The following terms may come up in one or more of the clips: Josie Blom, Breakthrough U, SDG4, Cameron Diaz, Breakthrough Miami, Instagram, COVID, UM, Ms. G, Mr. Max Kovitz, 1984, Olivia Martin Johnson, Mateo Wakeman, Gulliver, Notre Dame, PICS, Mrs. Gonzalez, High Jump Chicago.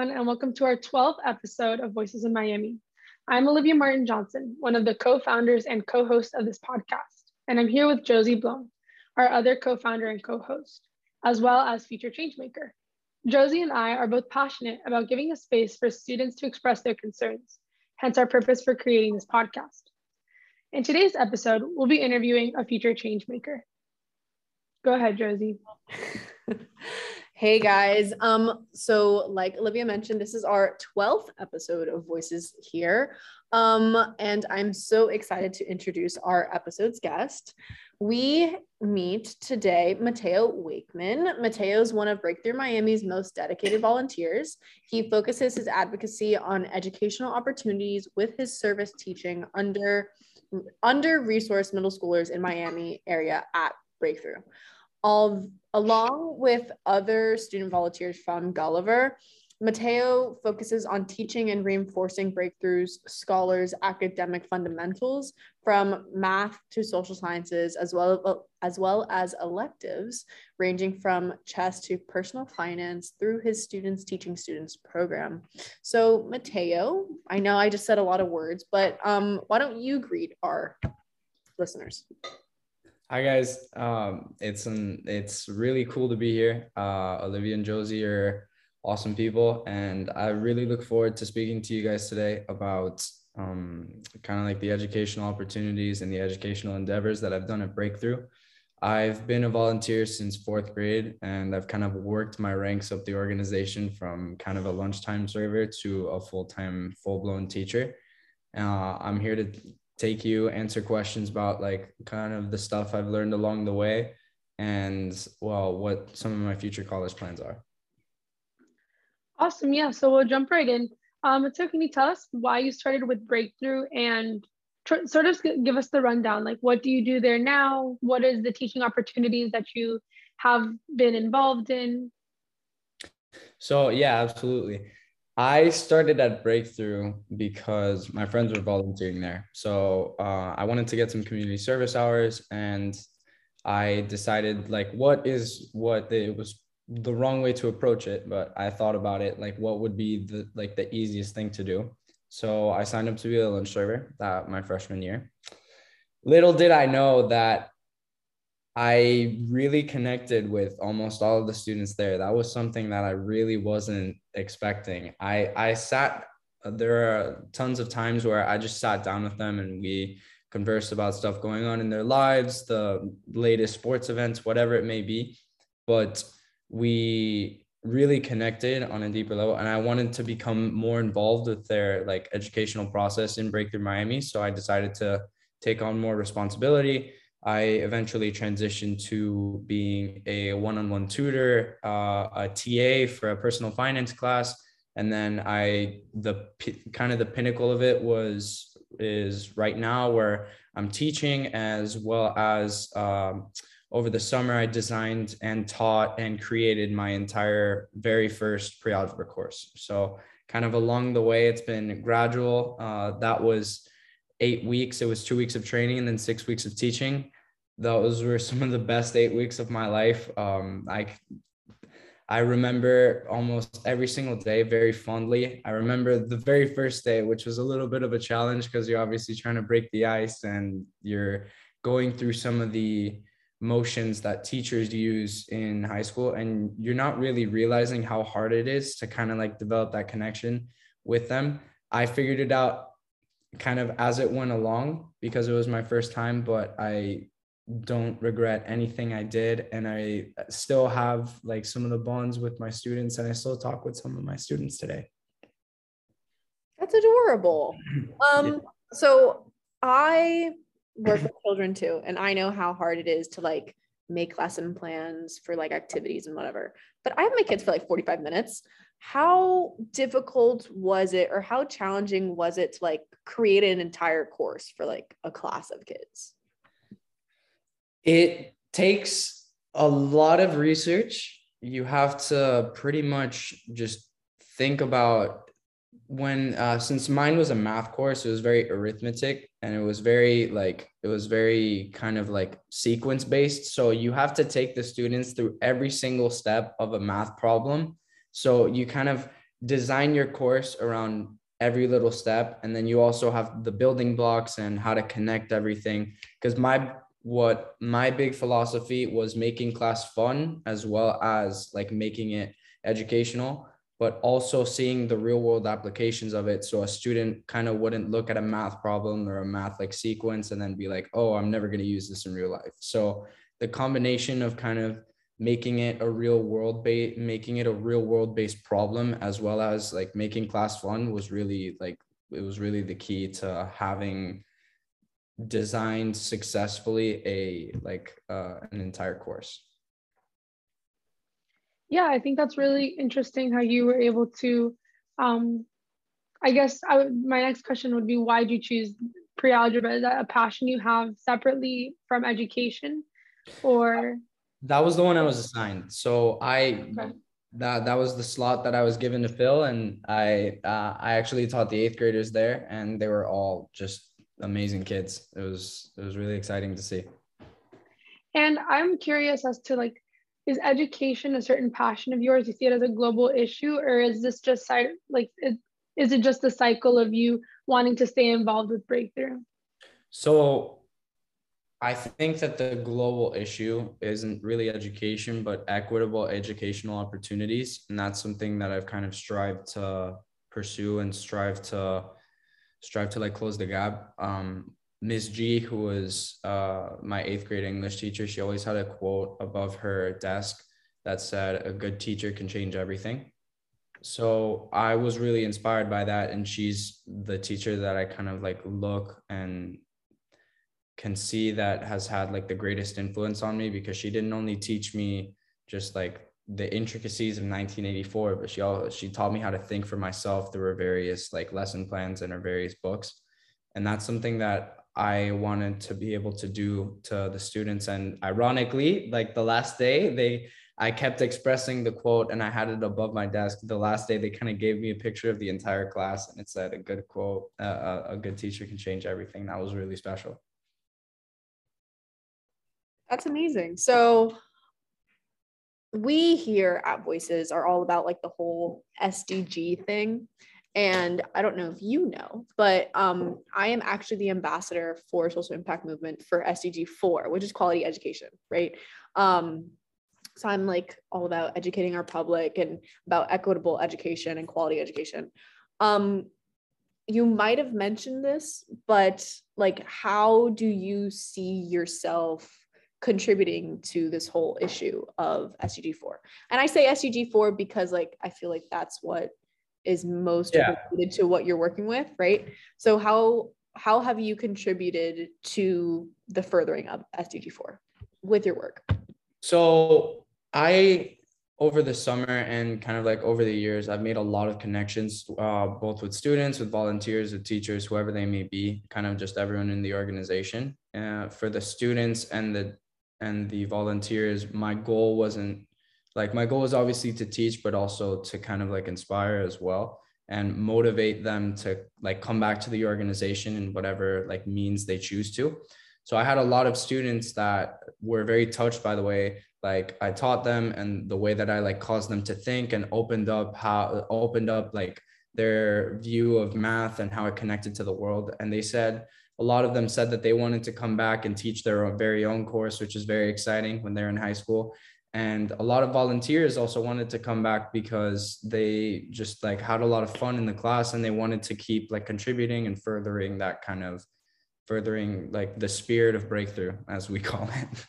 everyone, and welcome to our 12th episode of Voices in Miami. I'm Olivia Martin Johnson, one of the co-founders and co-hosts of this podcast, and I'm here with Josie Blom, our other co-founder and co-host, as well as future changemaker. Josie and I are both passionate about giving a space for students to express their concerns, hence our purpose for creating this podcast. In today's episode, we'll be interviewing a future changemaker. Go ahead, Josie. Hey guys, so like Olivia mentioned, this is our 12th episode of Voices here, and I'm so excited to introduce our episode's guest. We meet today Mateo Wakeman. Mateo is one of Breakthrough Miami's most dedicated volunteers. He focuses his advocacy on educational opportunities with his service teaching under-resourced middle schoolers in Miami area at Breakthrough. Along with other student volunteers from Gulliver, Mateo focuses on teaching and reinforcing Breakthrough's scholars' academic fundamentals from math to social sciences, as well as electives ranging from chess to personal finance through his Students Teaching Students program. So Mateo, I know I just said a lot of words, but why don't you greet our listeners? Hi guys, it's really cool to be here. Olivia and Josie are awesome people, and I really look forward to speaking to you guys today about kind of like the educational opportunities and the educational endeavors that I've done at Breakthrough. I've been a volunteer since fourth grade, and I've kind of worked my ranks up the organization from kind of a lunchtime server to a full-time, full-blown teacher. I'm here to take you, answer questions about like kind of the stuff I've learned along the way and, well, what some of my future college plans are. Awesome. Yeah. So we'll jump right in. So can you tell us why you started with Breakthrough and sort of give us the rundown? Like, what do you do there now? What is the teaching opportunities that you have been involved in? So, yeah, absolutely. I started at Breakthrough because my friends were volunteering there. So I wanted to get some community service hours, and I decided like it was the wrong way to approach it, but I thought about it like what would be the easiest thing to do. So I signed up to be a lunch server my freshman year. Little did I know that I really connected with almost all of the students there. That was something that I really wasn't expecting. There are tons of times where I just sat down with them and we conversed about stuff going on in their lives, the latest sports events, whatever it may be. But we really connected on a deeper level, and I wanted to become more involved with their like educational process in Breakthrough Miami. So I decided to take on more responsibility. I eventually transitioned to being a one-on-one tutor, a TA for a personal finance class. And then the pinnacle of it is right now where I'm teaching, as well as over the summer, I designed and taught and created my entire very first pre-algebra course. So kind of along the way, it's been gradual. That was 8 weeks. It was 2 weeks of training and then 6 weeks of teaching. Those were some of the best 8 weeks of my life. I remember almost every single day very fondly. I remember the very first day, which was a little bit of a challenge because you're obviously trying to break the ice and you're going through some of the motions that teachers use in high school, and you're not really realizing how hard it is to kind of like develop that connection with them. I figured it out kind of as it went along because it was my first time, but I don't regret anything I did, and I still have like some of the bonds with my students, and I still talk with some of my students today. That's adorable. Yeah. So I work with children too, and I know how hard it is to like make lesson plans for like activities and whatever, but I have my kids for like 45 minutes. How difficult was it, or how challenging was it to like create an entire course for like a class of kids? It takes a lot of research. You have to pretty much just think about since mine was a math course, it was very arithmetic, and it was very kind of like sequence based. So you have to take the students through every single step of a math problem. So you kind of design your course around every little step. And then you also have the building blocks and how to connect everything. Because my big philosophy was making class fun as well as like making it educational, but also seeing the real world applications of it. So a student kind of wouldn't look at a math problem or a math like sequence and then be like, oh, I'm never going to use this in real life. So the combination of kind of making it a real world based problem, as well as like making class fun, was really like, it was really the key to having designed successfully an entire course. Yeah, I think that's really interesting how you were able to, my next question would be, why did you choose pre-algebra? Is that a passion you have separately from education, or? That was the one I was assigned. So that was the slot that I was given to fill. And I actually taught the eighth graders there, and they were all just amazing kids. It was really exciting to see. And I'm curious as to like, is education a certain passion of yours? You see it as a global issue, or is this just is it just the cycle of you wanting to stay involved with Breakthrough? So I think that the global issue isn't really education, but equitable educational opportunities. And that's something that I've kind of strived to pursue and strive to like close the gap. Ms. G, who was my eighth grade English teacher, she always had a quote above her desk that said, "A good teacher can change everything." So I was really inspired by that. And she's the teacher that I kind of like look and can see that has had like the greatest influence on me, because she didn't only teach me just like the intricacies of 1984, but she taught me how to think for myself through her various like lesson plans and her various books. And that's something that I wanted to be able to do to the students. And ironically, like the last day, I kept expressing the quote, and I had it above my desk. The last day, they kind of gave me a picture of the entire class, and it said, "A good quote, a good teacher can change everything." That was really special. That's amazing. So we here at Voices are all about like the whole SDG thing. And I don't know if you know, but I am actually the ambassador for Social Impact Movement for SDG4, which is quality education, right? So I'm like all about educating our public and about equitable education and quality education. You might have mentioned this, but like, how do you see yourself contributing to this whole issue of SDG4? And I say SDG4 because like, I feel like that's what is most related to what you're working with, right? So how have you contributed to the furthering of SDG4 with your work? So I, over the summer and kind of like over the years, I've made a lot of connections, both with students, with volunteers, with teachers, whoever they may be, kind of just everyone in the organization. For the students and the volunteers, my goal was obviously to teach, but also to kind of like inspire as well and motivate them to like come back to the organization in whatever like means they choose to. So I had a lot of students that were very touched by the way like I taught them and the way that I like caused them to think and opened up like their view of math and how it connected to the world. And they said, a lot of them said that they wanted to come back and teach their very own course, which is very exciting when they're in high school. And a lot of volunteers also wanted to come back because they just like had a lot of fun in the class and they wanted to keep like contributing and furthering like the spirit of Breakthrough, as we call it.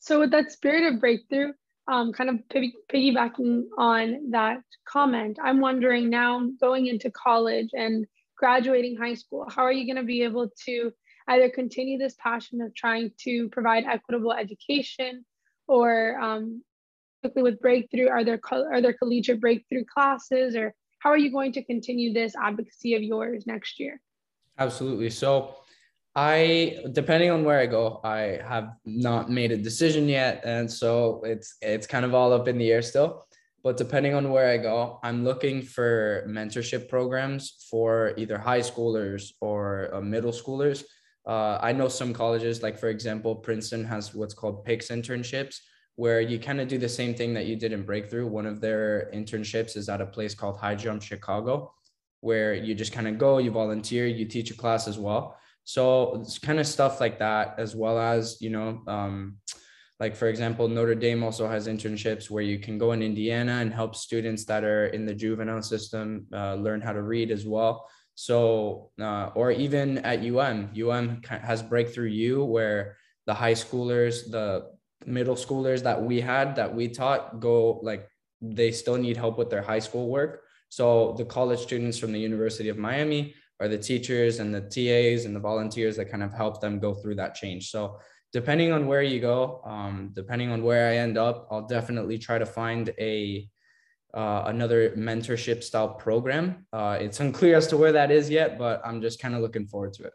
So with that spirit of Breakthrough, kind of piggybacking on that comment, I'm wondering now going into college and graduating high school, how are you going to be able to either continue this passion of trying to provide equitable education, or with Breakthrough, are there collegiate Breakthrough classes, or how are you going to continue this advocacy of yours next year? Absolutely. So depending on where I go, I have not made a decision yet. And so it's kind of all up in the air still. But depending on where I go, I'm looking for mentorship programs for either high schoolers or middle schoolers. I know some colleges, like for example, Princeton has what's called PICS internships, where you kind of do the same thing that you did in Breakthrough. One of their internships is at a place called High Jump Chicago, where you just kind of go, you volunteer, you teach a class as well. So it's kind of stuff like that, as well as, you know, like, for example, Notre Dame also has internships where you can go in Indiana and help students that are in the juvenile system learn how to read as well. So, or even at UM has Breakthrough U, where the high schoolers, the middle schoolers that we taught go, like, they still need help with their high school work. So the college students from the University of Miami are the teachers and the TAs and the volunteers that kind of help them go through that change. So depending on where you go, depending on where I end up, I'll definitely try to find another mentorship style program. It's unclear as to where that is yet, but I'm just kind of looking forward to it.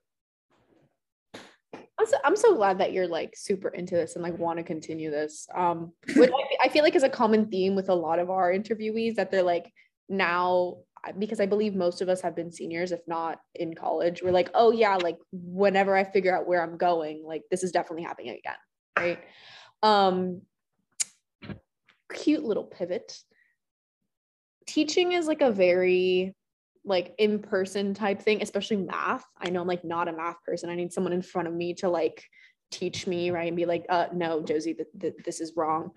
I'm so glad that you're, like, super into this and, like, want to continue this. Which I feel like is a common theme with a lot of our interviewees, that they're like, now, because I believe most of us have been seniors, if not in college, we're like, oh yeah, like, whenever I figure out where I'm going, like, this is definitely happening again, right? Cute little pivot. Teaching is, like, a very, like, in-person type thing, especially math. I know I'm, like, not a math person. I need someone in front of me to, like, teach me, right? And be like, no, Josie, this is wrong.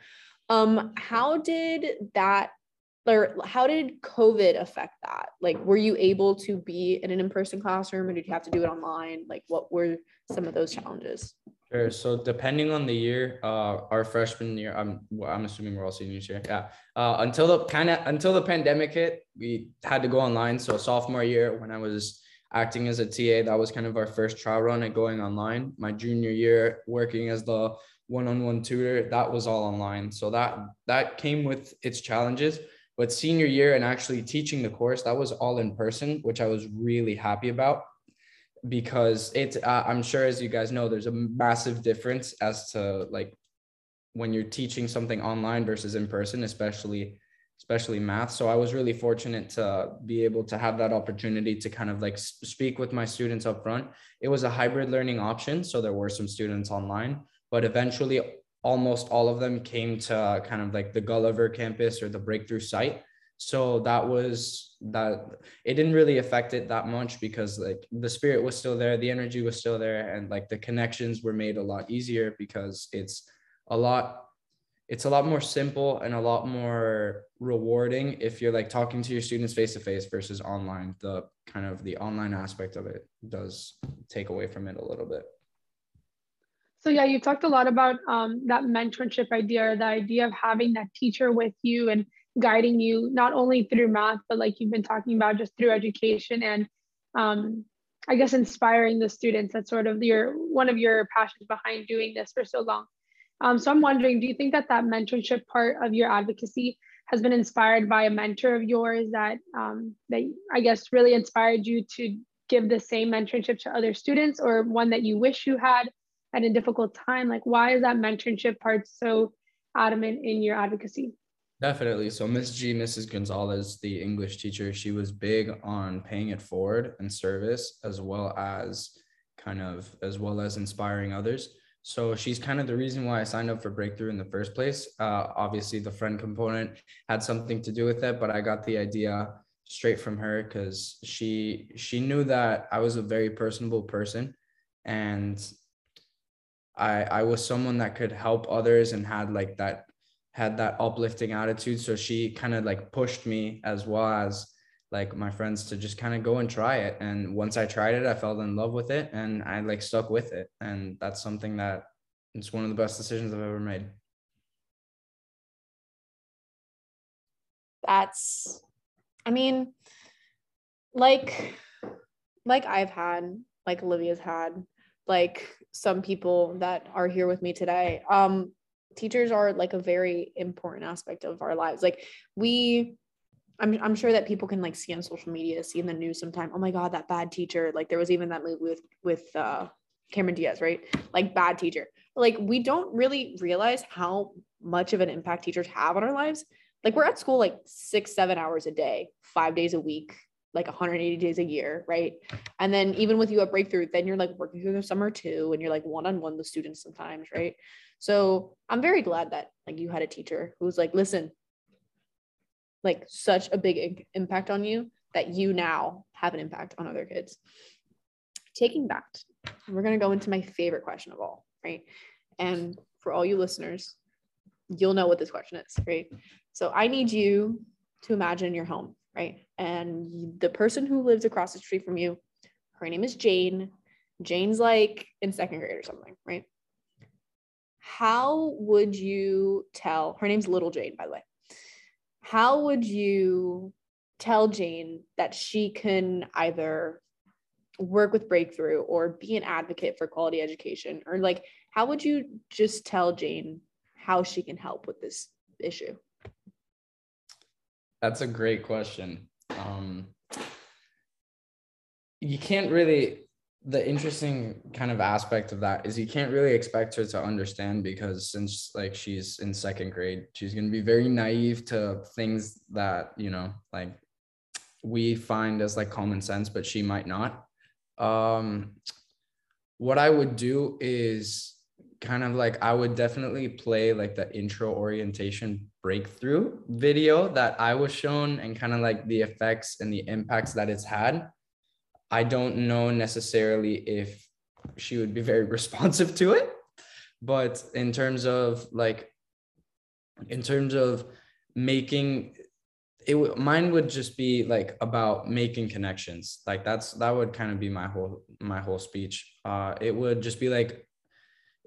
How did COVID affect that? Like, were you able to be in an in-person classroom, or did you have to do it online? Like, what were some of those challenges? Sure. So depending on the year, our freshman year, I'm assuming we're all seniors here. Yeah. Until the pandemic hit, we had to go online. So sophomore year, when I was acting as a TA, that was kind of our first trial run at going online. My junior year, working as the one-on-one tutor, that was all online. So that came with its challenges. But senior year and actually teaching the course, that was all in person, which I was really happy about, because it's, I'm sure, as you guys know, there's a massive difference as to, like, when you're teaching something online versus in person, especially math. So I was really fortunate to be able to have that opportunity to kind of, like, speak with my students up front. It was a hybrid learning option, so there were some students online, but eventually almost all of them came to kind of, like, the Gulliver campus or the Breakthrough site. So it didn't really affect it that much, because, like, the spirit was still there, the energy was still there, and, like, the connections were made a lot easier, because it's a lot more simple and a lot more rewarding if you're, like, talking to your students face to face versus online. The kind of the online aspect of it does take away from it a little bit. So yeah, you talked a lot about that mentorship idea, or the idea of having that teacher with you and guiding you, not only through math, but, like, you've been talking about, just through education, and I guess inspiring the students. That's sort of one of your passions behind doing this for so long. So I'm wondering, do you think that mentorship part of your advocacy has been inspired by a mentor of yours that I guess really inspired you to give the same mentorship to other students, or one that you wish you had at a difficult time? Like, why is that mentorship part so adamant in your advocacy? Definitely. So Ms. G, Mrs. Gonzalez, the English teacher, she was big on paying it forward and service, as well as inspiring others. So she's kind of the reason why I signed up for Breakthrough in the first place. Obviously the friend component had something to do with it, but I got the idea straight from her, because she knew that I was a very personable person, and I was someone that could help others and had that uplifting attitude. So she kind of, like, pushed me, as well as, like, my friends, to just kind of go and try it. And once I tried it, I fell in love with it, and I, like, stuck with it. And that's something that it's one of the best decisions I've ever made. Like I've had, like Olivia's had, like some people that are here with me today, teachers are, like, a very important aspect of our lives. Like, I'm sure that people can, like, see on social media, see in the news sometime, oh my God, that bad teacher. Like, there was even that movie with Cameron Diaz, right? Like, bad teacher. Like, we don't really realize how much of an impact teachers have on our lives. Like, we're at school, like, 6-7 hours a day, 5 days a week, like 180 days a year, right? And then even with you at Breakthrough, then you're, like, working through the summer too, and you're, like, one-on-one with students sometimes, right? So I'm very glad that like you had a teacher who was like, listen, like such a big impact on you that you now have an impact on other kids. Taking back, we're going to go into my favorite question of all, right? And for all you listeners, you'll know what this question is, right? So I need you to imagine your home, right? And the person who lives across the street from you, her name is Jane. Jane's like in second grade or something, right? How would you tell, her name's Little Jane, by the way. How would you tell Jane that she can either work with Breakthrough or be an advocate for quality education? Or like, how would you just tell Jane how she can help with this issue? That's a great question. You can't really, the interesting kind of aspect of that is you can't really expect her to understand, because since like she's in second grade, she's going to be very naive to things that, you know, like we find as like common sense, but she might not. What I would do is kind of like, I would definitely play like the intro orientation Breakthrough video that I was shown and kind of like the effects and the impacts that it's had. I don't know necessarily if she would be very responsive to it, but in terms of making it, mine would just be like about making connections. Like that would kind of be my whole speech. It would just be like,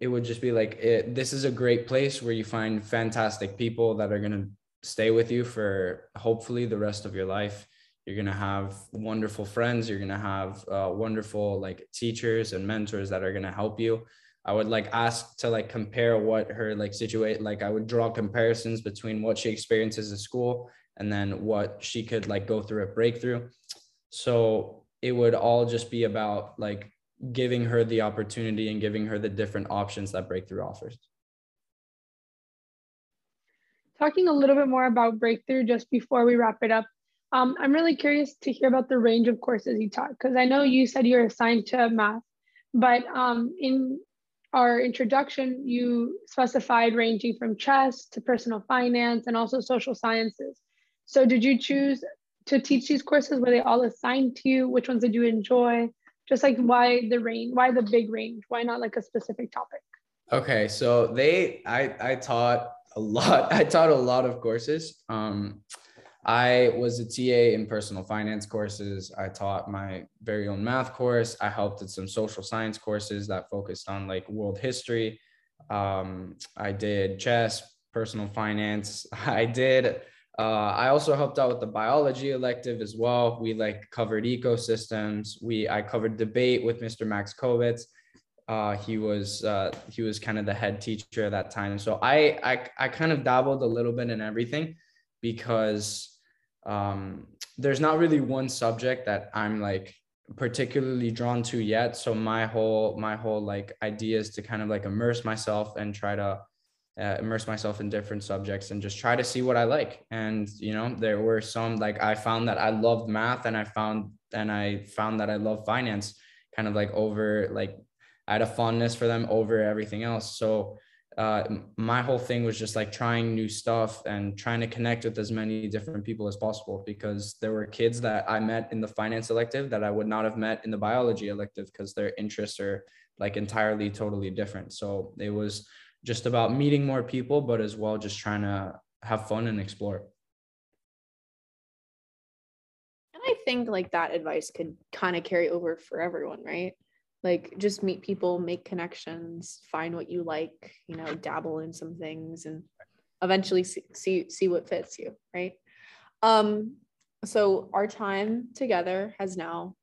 this is a great place where you find fantastic people that are going to stay with you for hopefully the rest of your life. You're going to have wonderful friends. You're going to have wonderful like teachers and mentors that are going to help you. I would like ask to like compare what her like situate, like I would draw comparisons between what she experiences at school and then what she could like go through at Breakthrough. So it would all just be about like giving her the opportunity and giving her the different options that Breakthrough offers. Talking a little bit more about Breakthrough just before we wrap it up. I'm really curious to hear about the range of courses you taught, because I know you said you're assigned to math, but in our introduction, you specified ranging from chess to personal finance and also social sciences. So did you choose to teach these courses? Were they all assigned to you? Which ones did you enjoy? Just like why the range, why the big range? Why not like a specific topic? Okay, so I taught a lot. I taught a lot of courses. I was a TA in personal finance courses. I taught my very own math course. I helped with some social science courses that focused on like world history. I did chess, personal finance. I also helped out with the biology elective as well. We like covered ecosystems. I covered debate with Mr. Max Kovitz. He was kind of the head teacher at that time. So I kind of dabbled a little bit in everything, because there's not really one subject that I'm like particularly drawn to yet. So my whole like idea is to kind of like immerse myself and try to immerse myself in different subjects and just try to see what I like. And, you know, there were some, like I found that I loved math and I found that I love finance, kind of like over, like I had a fondness for them over everything else. So my whole thing was just like trying new stuff and trying to connect with as many different people as possible, because there were kids that I met in the finance elective that I would not have met in the biology elective because their interests are like entirely, totally different. So it was just about meeting more people, but as well, just trying to have fun and explore. And I think like that advice could kind of carry over for everyone, right? Like just meet people, make connections, find what you like, you know, dabble in some things and eventually see what fits you, right? So our time together has now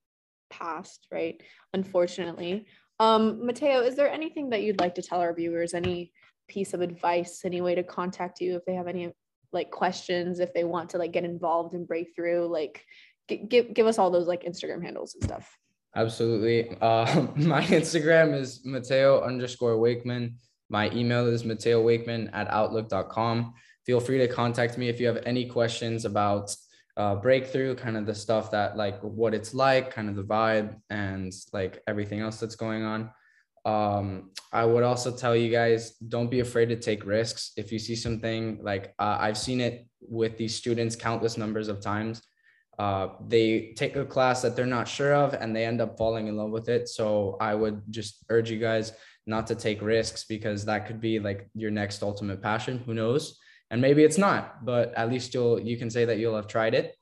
passed, right? Unfortunately. Mateo, is there anything that you'd like to tell our viewers, any piece of advice, any way to contact you if they have any like questions, if they want to like get involved in Breakthrough, like give us all those like Instagram handles and stuff. Absolutely. My Instagram is Mateo_Wakeman. My email is MateoWakeman@outlook.com. Feel free to contact me if you have any questions about Breakthrough, kind of the stuff that like what it's like, kind of the vibe and like everything else that's going on. I would also tell you guys, don't be afraid to take risks. If you see something like I've seen it with these students countless numbers of times, they take a class that they're not sure of and they end up falling in love with it. So I would just urge you guys not to take risks, because that could be like your next ultimate passion. Who knows? And maybe it's not, but at least you can say that you'll have tried it.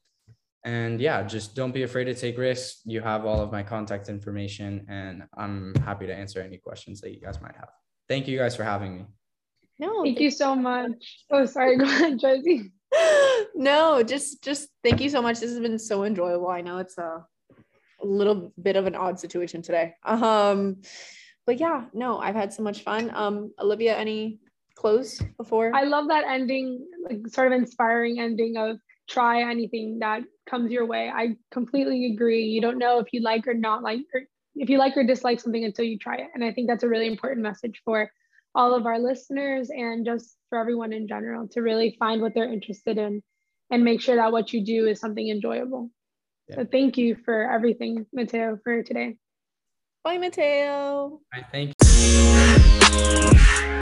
And yeah, just don't be afraid to take risks. You have all of my contact information, and I'm happy to answer any questions that you guys might have. Thank you guys for having me. No, thank you so much. Oh, sorry, go ahead, Josie. No, just thank you so much. This has been so enjoyable. I know it's a little bit of an odd situation today. But yeah, no, I've had so much fun. Olivia, any close before? I love that ending, like sort of inspiring ending of try anything that comes your way. I completely agree. You don't know if you like or not like, or if you like or dislike something until you try it. And I think that's a really important message for all of our listeners and just for everyone in general, to really find what they're interested in and make sure that what you do is something enjoyable. Yeah. So thank you for everything, Mateo, for today. Bye, Mateo. All right, thank you.